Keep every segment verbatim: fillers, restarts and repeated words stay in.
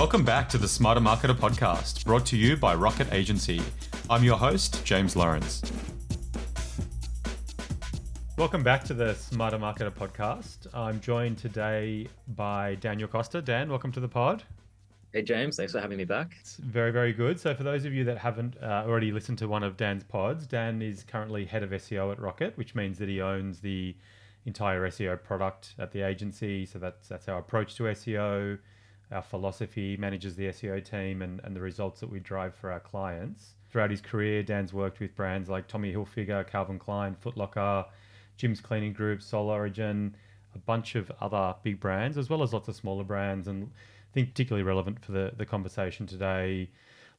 Welcome back to the Smarter Marketer podcast, brought to you by Rocket Agency. I'm your host, James Lawrence. Welcome back to the Smarter Marketer podcast. I'm joined today by Daniel Costa. Dan, welcome to the pod. Hey, James. Thanks for having me back. It's very, very good. So for those of you that haven't uh, already listened to one of Dan's pods, Dan is currently head of S E O at Rocket, which means that he owns the entire S E O product at the agency. So that's, that's our approach to S E O. Our philosophy, manages the S E O team and, and the results that we drive for our clients. Throughout his career, Dan's worked with brands like Tommy Hilfiger, Calvin Klein, Foot Locker, Jim's Cleaning Group, Soul Origin, a bunch of other big brands, as well as lots of smaller brands. And I think particularly relevant for the, the conversation today,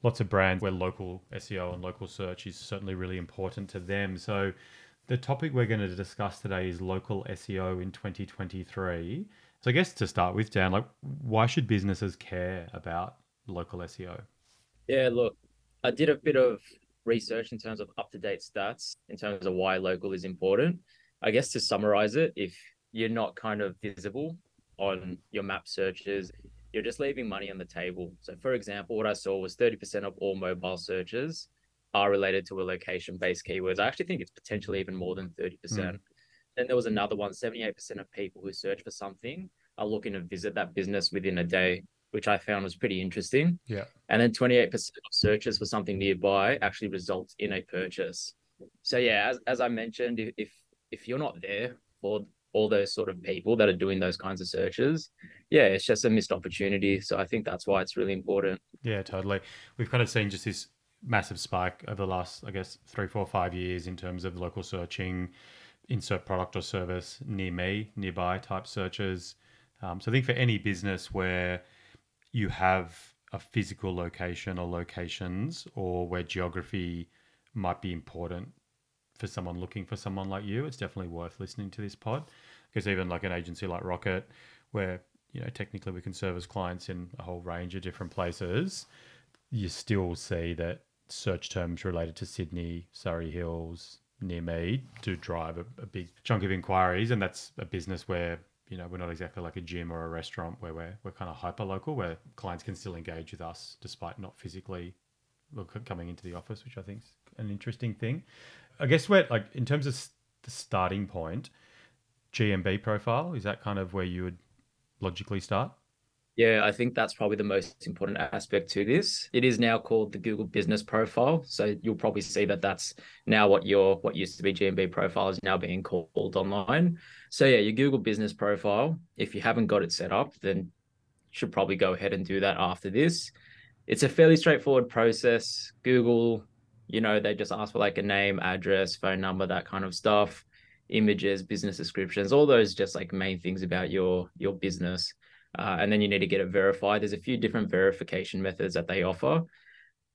lots of brands where local S E O and local search is certainly really important to them. So the topic we're going to discuss today is local S E O in twenty twenty-three. So I guess to start with, Dan, like, why should businesses care about local S E O? Yeah, look, I did a bit of research in terms of up-to-date stats, in terms of why local is important. I guess to summarize it, if you're not kind of visible on your map searches, you're just leaving money on the table. So for example, what I saw was thirty percent of all mobile searches are related to a location-based keywords. I actually think it's potentially even more than thirty percent. Mm. Then there was another one, seventy-eight percent of people who search for something are looking to visit that business within a day, which I found was pretty interesting. Yeah. And then twenty-eight percent of searches for something nearby actually results in a purchase. So yeah, as, as I mentioned, if if you're not there for all those sort of people that are doing those kinds of searches, yeah, it's just a missed opportunity. So I think that's why it's really important. Yeah, totally. We've kind of seen just this massive spike over the last, I guess, three, four, five years in terms of local searching, insert product or service near me, nearby type searches. Um, so I think for any business where you have a physical location or locations, or where geography might be important for someone looking for someone like you, it's definitely worth listening to this pod. Because even like an agency like Rocket, where, you know, technically we can service clients in a whole range of different places, you still see that search terms related to Sydney, Surrey Hills, near me to drive a, a big chunk of inquiries. And that's a business where, you know, we're not exactly like a gym or a restaurant where we're, we're kind of hyper local, where clients can still engage with us despite not physically coming into the office, which I think is an interesting thing. I guess we're like, in terms of the starting point, G M B profile, is that kind of where you would logically start? Yeah, I think that's probably the most important aspect to this. It is now called the Google Business Profile. So you'll probably see that that's now what your what used to be G M B profile is now being called online. So yeah, your Google Business Profile, if you haven't got it set up, then you should probably go ahead and do that after this. It's a fairly straightforward process. Google, you know, they just ask for like a name, address, phone number, that kind of stuff, images, business descriptions, all those just like main things about your your business. Uh, and then you need to get it verified. There's a few different verification methods that they offer.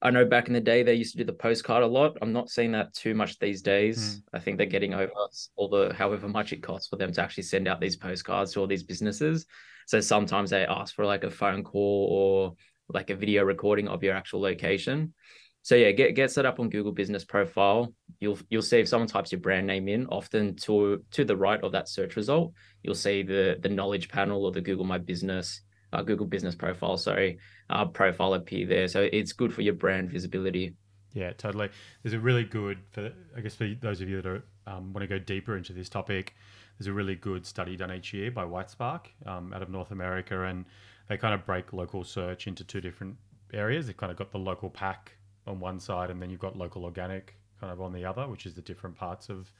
I know back in the day, they used to do the postcard a lot. I'm not seeing that too much these days. Mm. I think they're getting over all the however much it costs for them to actually send out these postcards to all these businesses. So sometimes they ask for like a phone call or like a video recording of your actual location. So yeah, get get set up on Google Business Profile. You'll you'll see if someone types your brand name in, often to to the right of that search result, you'll see the the knowledge panel or the Google My Business, uh, Google Business Profile, sorry, uh, profile appear there. So it's good for your brand visibility. Yeah, totally. There's a really good, for I guess for those of you that are, um, want to go deeper into this topic, there's a really good study done each year by Whitespark um, out of North America, and they kind of break local search into two different areas. They've kind of got the local pack on one side, and then you've got local organic kind of on the other, which is the different parts of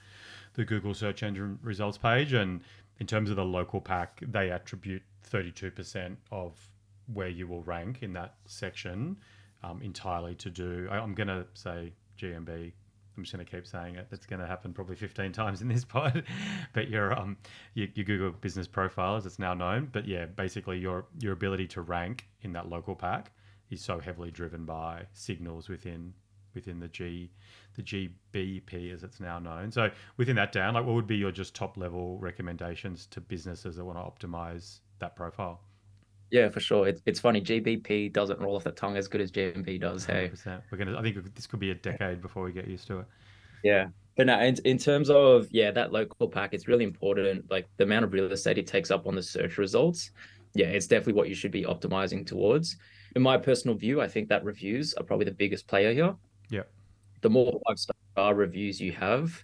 the Google search engine results page. And in terms of the local pack, they attribute thirty-two percent of where you will rank in that section um, entirely to do, I, I'm going to say G M B, I'm just going to keep saying it, that's going to happen probably fifteen times in this pod, but your, um, your, your Google Business Profile, as it's now known, but yeah, basically your, your ability to rank in that local pack is so heavily driven by signals within within the G, the G B P as it's now known. So within that, Dan, like, what would be your just top level recommendations to businesses that want to optimize that profile? Yeah, for sure. It, it's funny, G B P doesn't roll off the tongue as good as G M B does. Hey, one hundred percent. We're gonna. I think this could be a decade before we get used to it. Yeah, but no. In, in terms of yeah, that local pack, it's really important. Like the amount of real estate it takes up on the search results. yeah, it's definitely what you should be optimizing towards. In my personal view, I think that reviews are probably the biggest player here. Yeah. The more five-star reviews you have,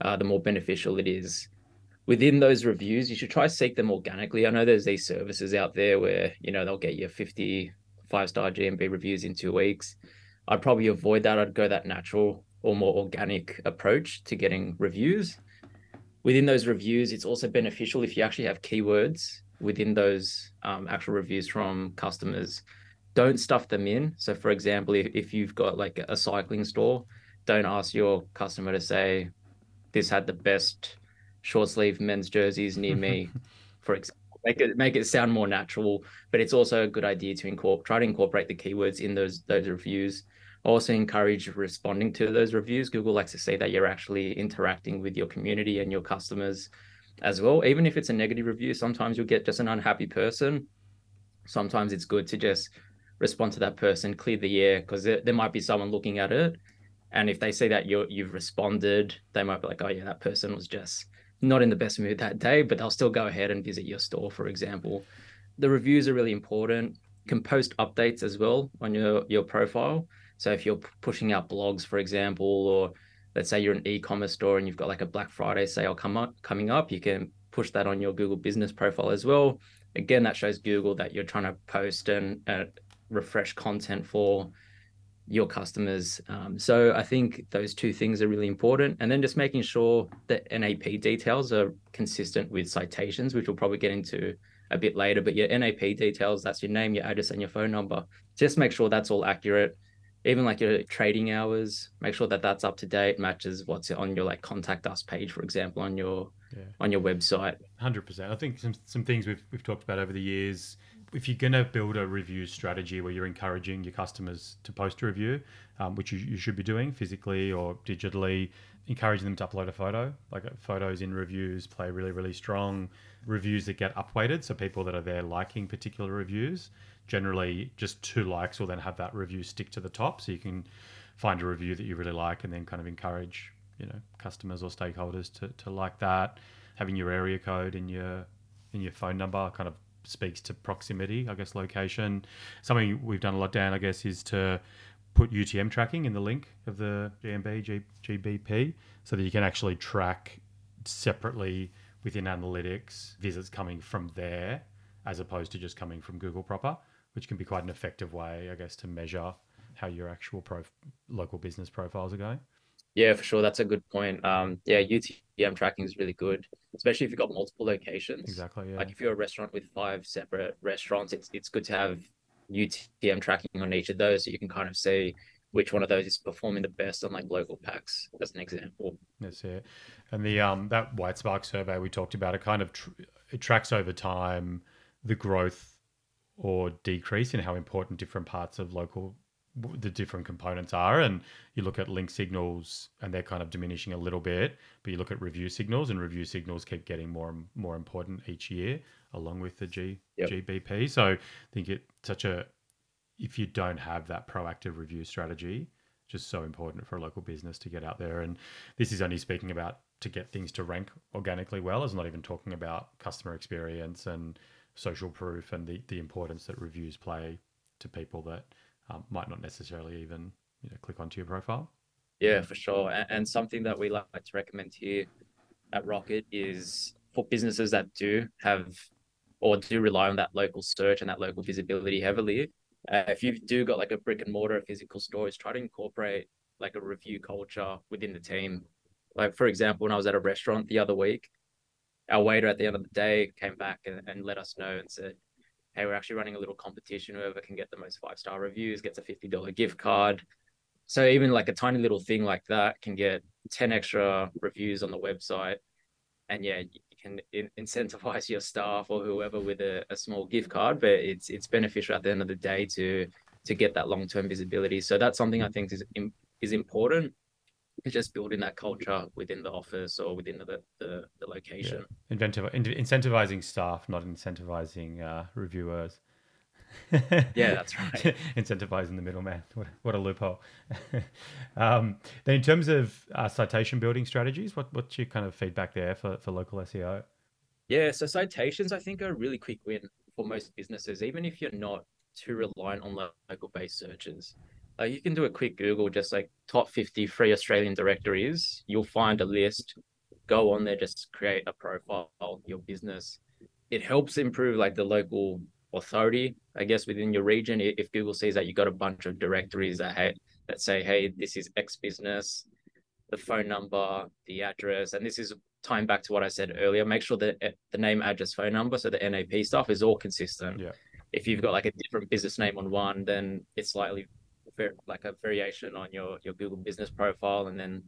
uh, the more beneficial it is. Within those reviews, you should try to seek them organically. I know there's these services out there where, you know, they'll get you fifty five-star G M B reviews in two weeks. I'd probably avoid that. I'd go that natural or more organic approach to getting reviews. Within those reviews, it's also beneficial if you actually have keywords within those um, actual reviews from customers. Don't stuff them in. So for example, if you've got like a cycling store, don't ask your customer to say, this had the best short sleeve men's jerseys near me, for example. Make it, make it sound more natural, but it's also a good idea to incorporate, try to incorporate the keywords in those those reviews. Also encourage responding to those reviews. Google likes to see that you're actually interacting with your community and your customers as well. Even if it's a negative review, sometimes you'll get just an unhappy person. Sometimes it's good to just respond to that person, clear the air, because there, there might be someone looking at it. And if they see that you're, you've responded, they might be like, oh yeah, that person was just not in the best mood that day, but they'll still go ahead and visit your store, for example. The reviews are really important. You can post updates as well on your, your profile. So if you're pushing out blogs, for example, or let's say you're an e-commerce store and you've got like a Black Friday sale come up, coming up, you can push that on your Google Business Profile as well. Again, that shows Google that you're trying to post and uh, refresh content for your customers. Um, so I think those two things are really important. And then just making sure that N A P details are consistent with citations, which we'll probably get into a bit later, but your N A P details, that's your name, your address, and your phone number. Just make sure that's all accurate. Even like your trading hours, make sure that that's up to date, matches what's on your like contact us page, for example, on your yeah. on your website. one hundred percent. I think some some things we've we've talked about over the years, if you're going to build a review strategy where you're encouraging your customers to post a review, um, which you, you should be doing physically or digitally, encouraging them to upload a photo. Like photos in reviews play really, really strong. Reviews that get upweighted, so people that are there liking particular reviews, generally just two likes will then have that review stick to the top, so you can find a review that you really like and then kind of encourage, you know, customers or stakeholders to, to like that. Having your area code and your and your phone number kind of speaks to proximity, I guess, location. Something we've done a lot, Dan, I guess, is to put U T M tracking in the link of the G M B, G B P, so that you can actually track separately within analytics visits coming from there as opposed to just coming from Google proper, which can be quite an effective way, I guess, to measure how your actual prof- local business profiles are going. Yeah, for sure. That's a good point. Um, yeah, U T M tracking is really good, especially if you've got multiple locations. Exactly. Yeah. Like if you're a restaurant with five separate restaurants, it's it's good to have U T M tracking on each of those so you can kind of see which one of those is performing the best on like local packs, as an example. That's it. And the um that Whitespark survey we talked about, it kind of tr- it tracks over time the growth or decrease in how important different parts of local, the different components are. And you look at link signals and they're kind of diminishing a little bit, but you look at review signals and review signals keep getting more and more important each year along with the G, yep. G B P. So I think it's such a, if you don't have that proactive review strategy, just so important for a local business to get out there. And this is only speaking about to get things to rank organically well. It's not even talking about customer experience and social proof and the, the importance that reviews play to people that um, might not necessarily even, you know, click onto your profile. Yeah, for sure. And, and something that we like to recommend here at Rocket is for businesses that do have or do rely on that local search and that local visibility heavily. Uh, if you do got like a brick and mortar, physical stores, try to incorporate like a review culture within the team. Like, for example, when I was at a restaurant the other week, our waiter at the end of the day came back and, and let us know and said, hey, we're actually running a little competition. Whoever can get the most five-star reviews gets a fifty dollars gift card. So even like a tiny little thing like that can get ten extra reviews on the website. And yeah, you can in- incentivize your staff or whoever with a, a small gift card, but it's it's beneficial at the end of the day to to get that long-term visibility. So that's something I think is is important. It's just building that culture within the office or within the the, the location. Yeah. Inventiv- incentivizing staff, not incentivizing uh, reviewers. Yeah, that's right. Incentivizing the middleman. What, what a loophole. um, then in terms of uh, citation building strategies, what, what's your kind of feedback there for, for local S E O? Yeah, so citations, I think, are a really quick win for most businesses, even if you're not too reliant on local-based searches. Like, you can do a quick Google, just like top fifty free Australian directories. You'll find a list. Go on there, just create a profile of your business. It helps improve like the local authority, I guess, within your region. If Google sees that you got a bunch of directories that, hey, that say, hey, this is X business, the phone number, the address, and this is tying back to what I said earlier, make sure that the name, address, phone number, so the N A P stuff is all consistent. Yeah. If you've got like a different business name on one, then it's likely like a variation on your, your Google business profile, and then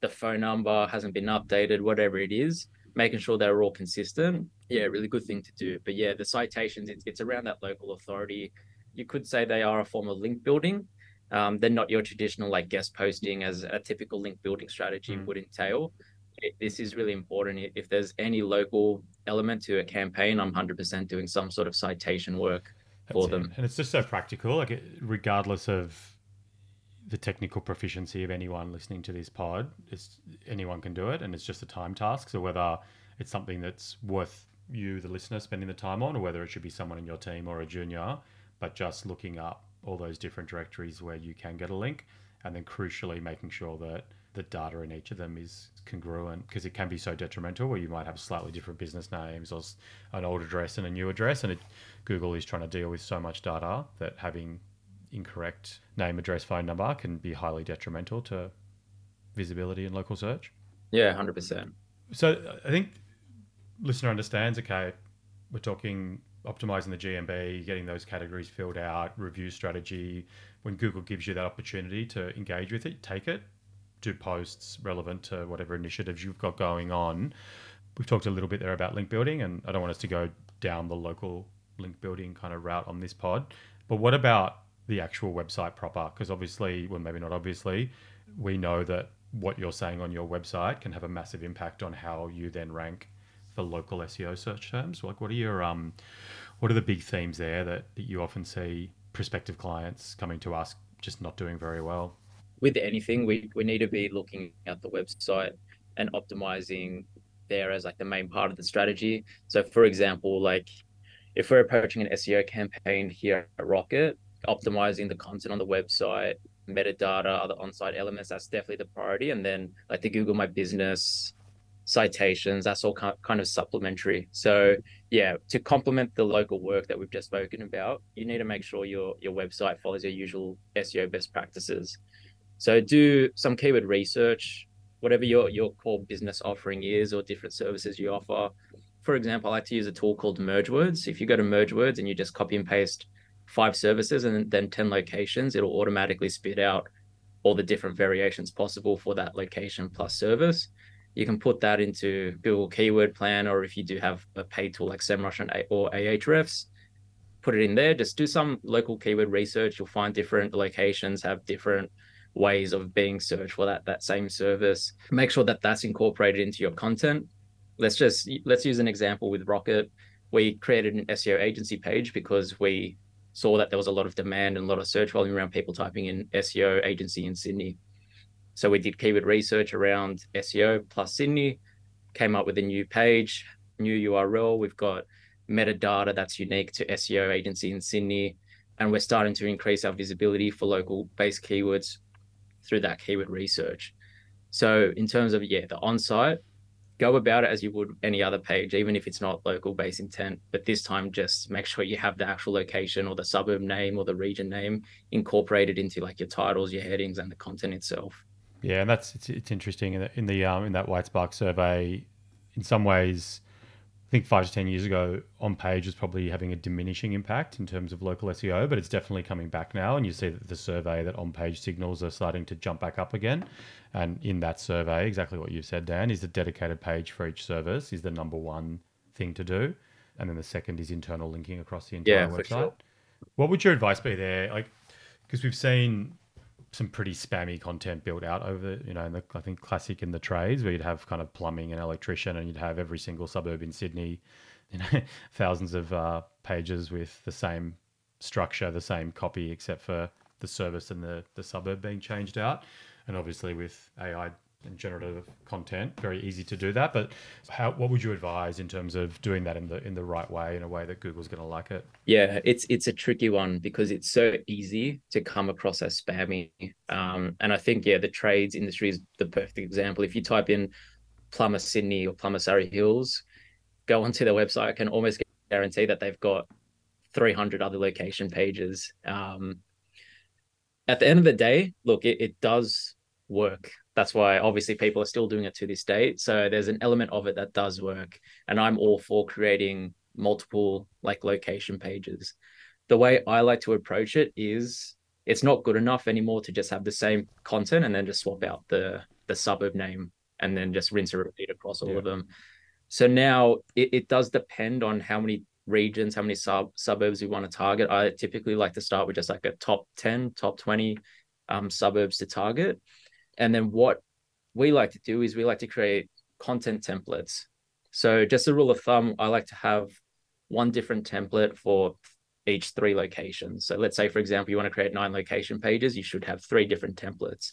the phone number hasn't been updated, whatever it is, making sure they're all consistent. Yeah, really good thing to do. But yeah, the citations, it's, it's around that local authority. You could say they are a form of link building. Um, they're not your traditional like guest posting as a typical link building strategy mm. would entail. It, this is really important. If there's any local element to a campaign, I'm one hundred percent doing some sort of citation work That's for them. It. And it's just so practical, like it, regardless of the technical proficiency of anyone listening to this pod, it's anyone can do it, and it's just a time task. So whether it's something that's worth you, the listener, spending the time on, or whether it should be someone in your team or a junior, but just looking up all those different directories where you can get a link, and then crucially making sure that the data in each of them is congruent, because it can be so detrimental where you might have slightly different business names or an old address and a new address, and it, Google is trying to deal with so much data that having incorrect name, address, phone number can be highly detrimental to visibility in local search. Yeah, one hundred percent. So I think listener understands, okay, we're talking optimizing the G M B, getting those categories filled out, review strategy. When Google gives you that opportunity to engage with it, take it, do posts relevant to whatever initiatives you've got going on. We've talked a little bit there about link building, and I don't want us to go down the local link building kind of route on this pod, but what about the actual website proper? Because obviously, well, maybe not obviously, we know that what you're saying on your website can have a massive impact on how you then rank for local S E O search terms. Like, what are your um, what are the big themes there that, that you often see prospective clients coming to us just not doing very well? With anything, we we need to be looking at the website and optimizing there as like the main part of the strategy. So, for example, like if we're approaching an S E O campaign here at Rocket, optimizing the content on the website, metadata, other on-site elements, that's definitely the priority. And then like the Google My Business citations, that's all kind of supplementary. So yeah, to complement the local work that we've just spoken about, you need to make sure your, your website follows your usual S E O best practices. So do some keyword research, whatever your, your core business offering is or different services you offer. For example, I like to use a tool called MergeWords. If you go to MergeWords and you just copy and paste five services and then ten locations, it'll automatically spit out all the different variations possible for that location plus service. You can put that into Google Keyword Planner, or if you do have a paid tool like SEMrush and a- or Ahrefs, put it in there. Just do some local keyword research. You'll find different locations have different ways of being searched for that, that same service. Make sure that that's incorporated into your content. Let's just, let's use an example with Rocket. We created an S E O agency page because we saw that there was a lot of demand and a lot of search volume around people typing in S E O agency in Sydney. So we did keyword research around S E O plus Sydney, came up with a new page, new U R L. We've got metadata that's unique to S E O agency in Sydney, and we're starting to increase our visibility for local-based keywords through that keyword research. So in terms of, yeah, the on-site, go about it as you would any other page, even if it's not local based intent, but this time just make sure you have the actual location or the suburb name or the region name incorporated into like your titles, your headings, and the content itself. Yeah, and that's it's, it's interesting in the, in the um in that Whitespark survey. In some ways, I think five to ten years ago, on page was probably having a diminishing impact in terms of local S E O, but it's definitely coming back now, and you see that the survey that on page signals are starting to jump back up again. And in that survey, exactly what you've said, Dan, is the dedicated page for each service is the number one thing to do, and then the second is internal linking across the entire yeah, website. For sure. What would your advice be there? Like, because we've seen some pretty spammy content built out over, you know, in the, I think classic in the trades where you'd have kind of plumbing and electrician, and you'd have every single suburb in Sydney, you know, thousands of uh, pages with the same structure, the same copy, except for the service and the, the suburb being changed out. And obviously with A I and generative content. Very easy to do that. But how, what would you advise in terms of doing that in the in the right way, in a way that Google's going to like it? Yeah, it's it's a tricky one because it's so easy to come across as spammy. Um, and I think, yeah, the trades industry is the perfect example. If you type in Plumber Sydney or Plumber Surrey Hills, go onto their website, I can almost guarantee that they've got three hundred other location pages. Um, at the end of the day, look, it, it does work. That's why obviously people are still doing it to this day. So there's an element of it that does work. And I'm all for creating multiple like location pages. The way I like to approach it is it's not good enough anymore to just have the same content and then just swap out the, the suburb name and then just rinse and repeat across all yeah. of them. So now it, it does depend on how many regions, how many sub suburbs you want to target. I typically like to start with just like a top ten, top twenty um, suburbs to target. And then what we like to do is we like to create content templates. So just a rule of thumb, I like to have one different template for each three locations. So let's say, for example, you want to create nine location pages, you should have three different templates.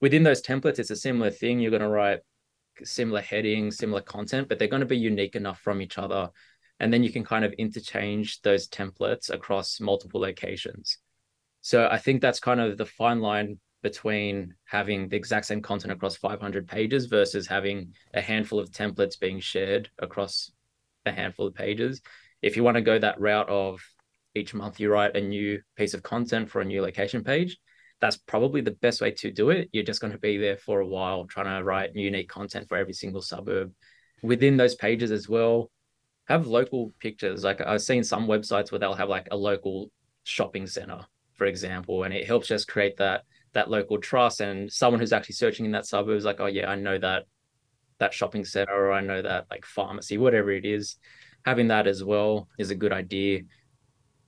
Within those templates, it's a similar thing. You're going to write similar headings, similar content, but they're going to be unique enough from each other. And then you can kind of interchange those templates across multiple locations. So I think that's kind of the fine line between having the exact same content across five hundred pages versus having a handful of templates being shared across a handful of pages. If you want to go that route of each month you write a new piece of content for a new location page, that's probably the best way to do it. You're just going to be there for a while trying to write unique content for every single suburb. Within those pages as well, have local pictures. Like I've seen some websites where they'll have like a local shopping center, for example, and it helps just create that that local trust. And someone who's actually searching in that suburb is like, oh yeah, I know that that shopping center, or I know that like pharmacy, whatever it is. Having that as well is a good idea.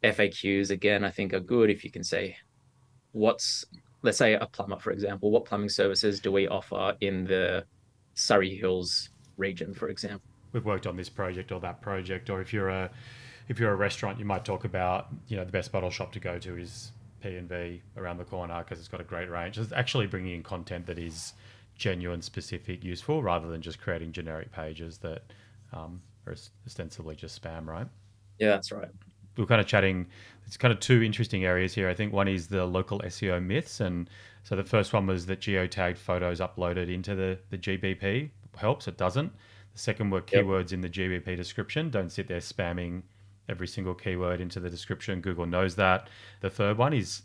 F A Qs, again, I think are good if you can say, what's, let's say a plumber, for example, what plumbing services do we offer in the Surrey Hills region, for example? We've worked on this project or that project, or if you're a if you're a restaurant, you might talk about, you know, the best bottle shop to go to is P and V around the corner because it's got a great range. It's actually bringing in content that is genuine, specific, useful, rather than just creating generic pages that um, are ostensibly just spam, right? Yeah, that's right. We're kind of chatting, it's kind of two interesting areas here. I think one is the local S E O myths. And so the first one was that geotagged photos uploaded into the, the G B P helps, it doesn't. The second were keywords yep. in the G B P description. Don't sit there spamming every single keyword into the description. Google knows that. The third one is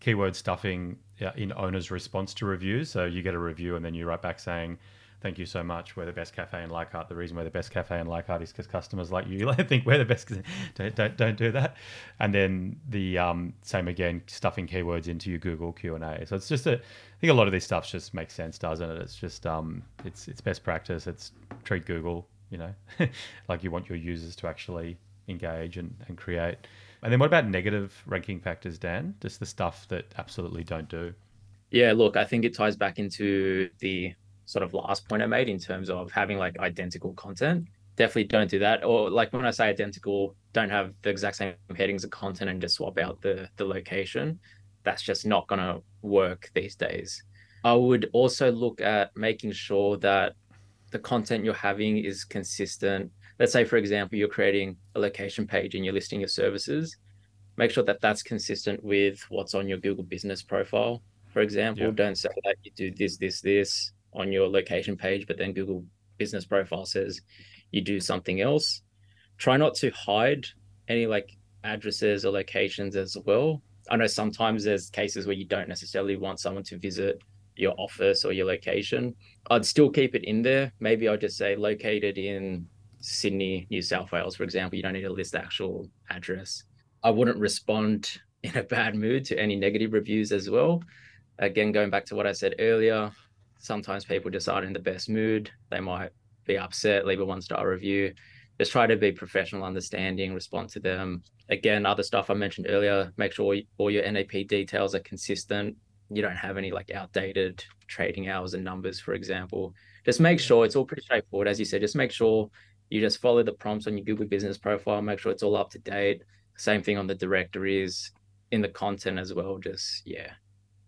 keyword stuffing in owner's response to reviews. So you get a review and then you write back saying, thank you so much. We're the best cafe in Leichhardt. The reason we're the best cafe in Leichhardt is because customers like you think we're the best. Don't, don't, don't do that. And then the um, same again, stuffing keywords into your Google Q and A. So it's just a, I think a lot of this stuff just makes sense, doesn't it? It's just, um, it's it's best practice. It's treat Google, you know, like you want your users to actually engage and, and create. And then what about negative ranking factors, Dan? Just the stuff that absolutely don't do. Yeah, look, I think it ties back into the sort of last point I made in terms of having like identical content. Definitely don't do that. Or like when I say identical, don't have the exact same headings of content and just swap out the, the location. That's just not going to work these days. I would also look at making sure that the content you're having is consistent. Let's say, for example, you're creating a location page and you're listing your services. Make sure that that's consistent with what's on your Google Business Profile, for example. Yeah. Don't say that you do this, this, this on your location page, but then Google Business Profile says you do something else. Try not to hide any like addresses or locations as well. I know sometimes there's cases where you don't necessarily want someone to visit your office or your location. I'd still keep it in there. Maybe I'll just say located in Sydney, New South Wales, for example. You don't need to list the actual address. I wouldn't respond in a bad mood to any negative reviews as well. Again, going back to what I said earlier, sometimes people just aren't in the best mood. They might be upset, leave a one-star review. Just try to be professional, understanding, respond to them. Again, other stuff I mentioned earlier, make sure all your N A P details are consistent. You don't have any like outdated trading hours and numbers, for example. Just make sure it's all pretty straightforward. As you said, just make sure you just follow the prompts on your Google Business Profile, make sure it's all up to date. Same thing on the directories, in the content as well. Just, yeah,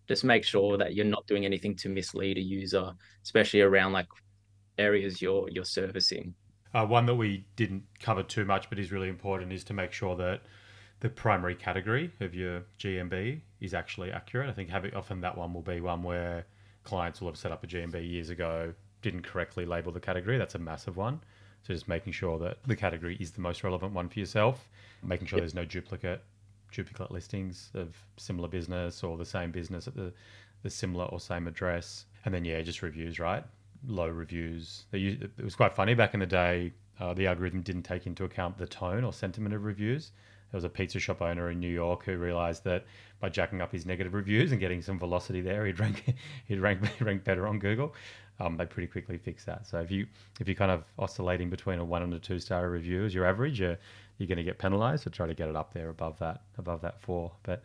just make sure that you're not doing anything to mislead a user, especially around like areas you're you're servicing. Uh, one that we didn't cover too much but is really important is to make sure that the primary category of your G M B is actually accurate. I think having, often that one will be one where clients will have set up a G M B years ago, didn't correctly label the category. That's a massive one. So just making sure that the category is the most relevant one for yourself, making sure yep. there's no duplicate duplicate listings of similar business or the same business at the, the similar or same address. And then, yeah, just reviews, right? Low reviews. It was quite funny back in the day. Uh, the algorithm didn't take into account the tone or sentiment of reviews. There was a pizza shop owner in New York who realized that by jacking up his negative reviews and getting some velocity there, he'd rank he'd rank, rank better on Google. Um, they pretty quickly fixed that. So if you if you're kind of oscillating between a one and a two star review as your average, you're you're going to get penalized. So try to get it up there above that above that four. But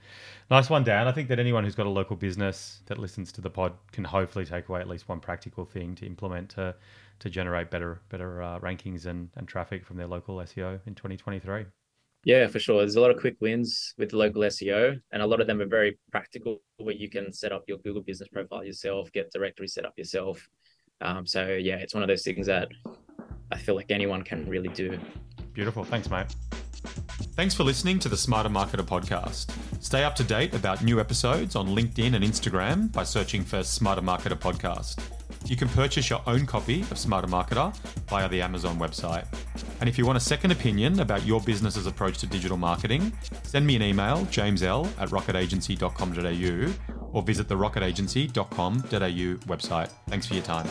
nice one, Dan. I think that anyone who's got a local business that listens to the pod can hopefully take away at least one practical thing to implement to to generate better better uh, rankings and and traffic from their local S E O in twenty twenty-three. Yeah, for sure. There's a lot of quick wins with local S E O, and a lot of them are very practical, where you can set up your Google Business Profile yourself, get directory set up yourself. Um, so yeah, it's one of those things that I feel like anyone can really do. Beautiful. Thanks, mate. Thanks for listening to the Smarter Marketer podcast. Stay up to date about new episodes on LinkedIn and Instagram by searching for Smarter Marketer podcast. You can purchase your own copy of Smarter Marketer via the Amazon website. And if you want a second opinion about your business's approach to digital marketing, send me an email, james l at rocket agency dot com dot a u, or visit the rocket agency dot com dot a u website. Thanks for your time.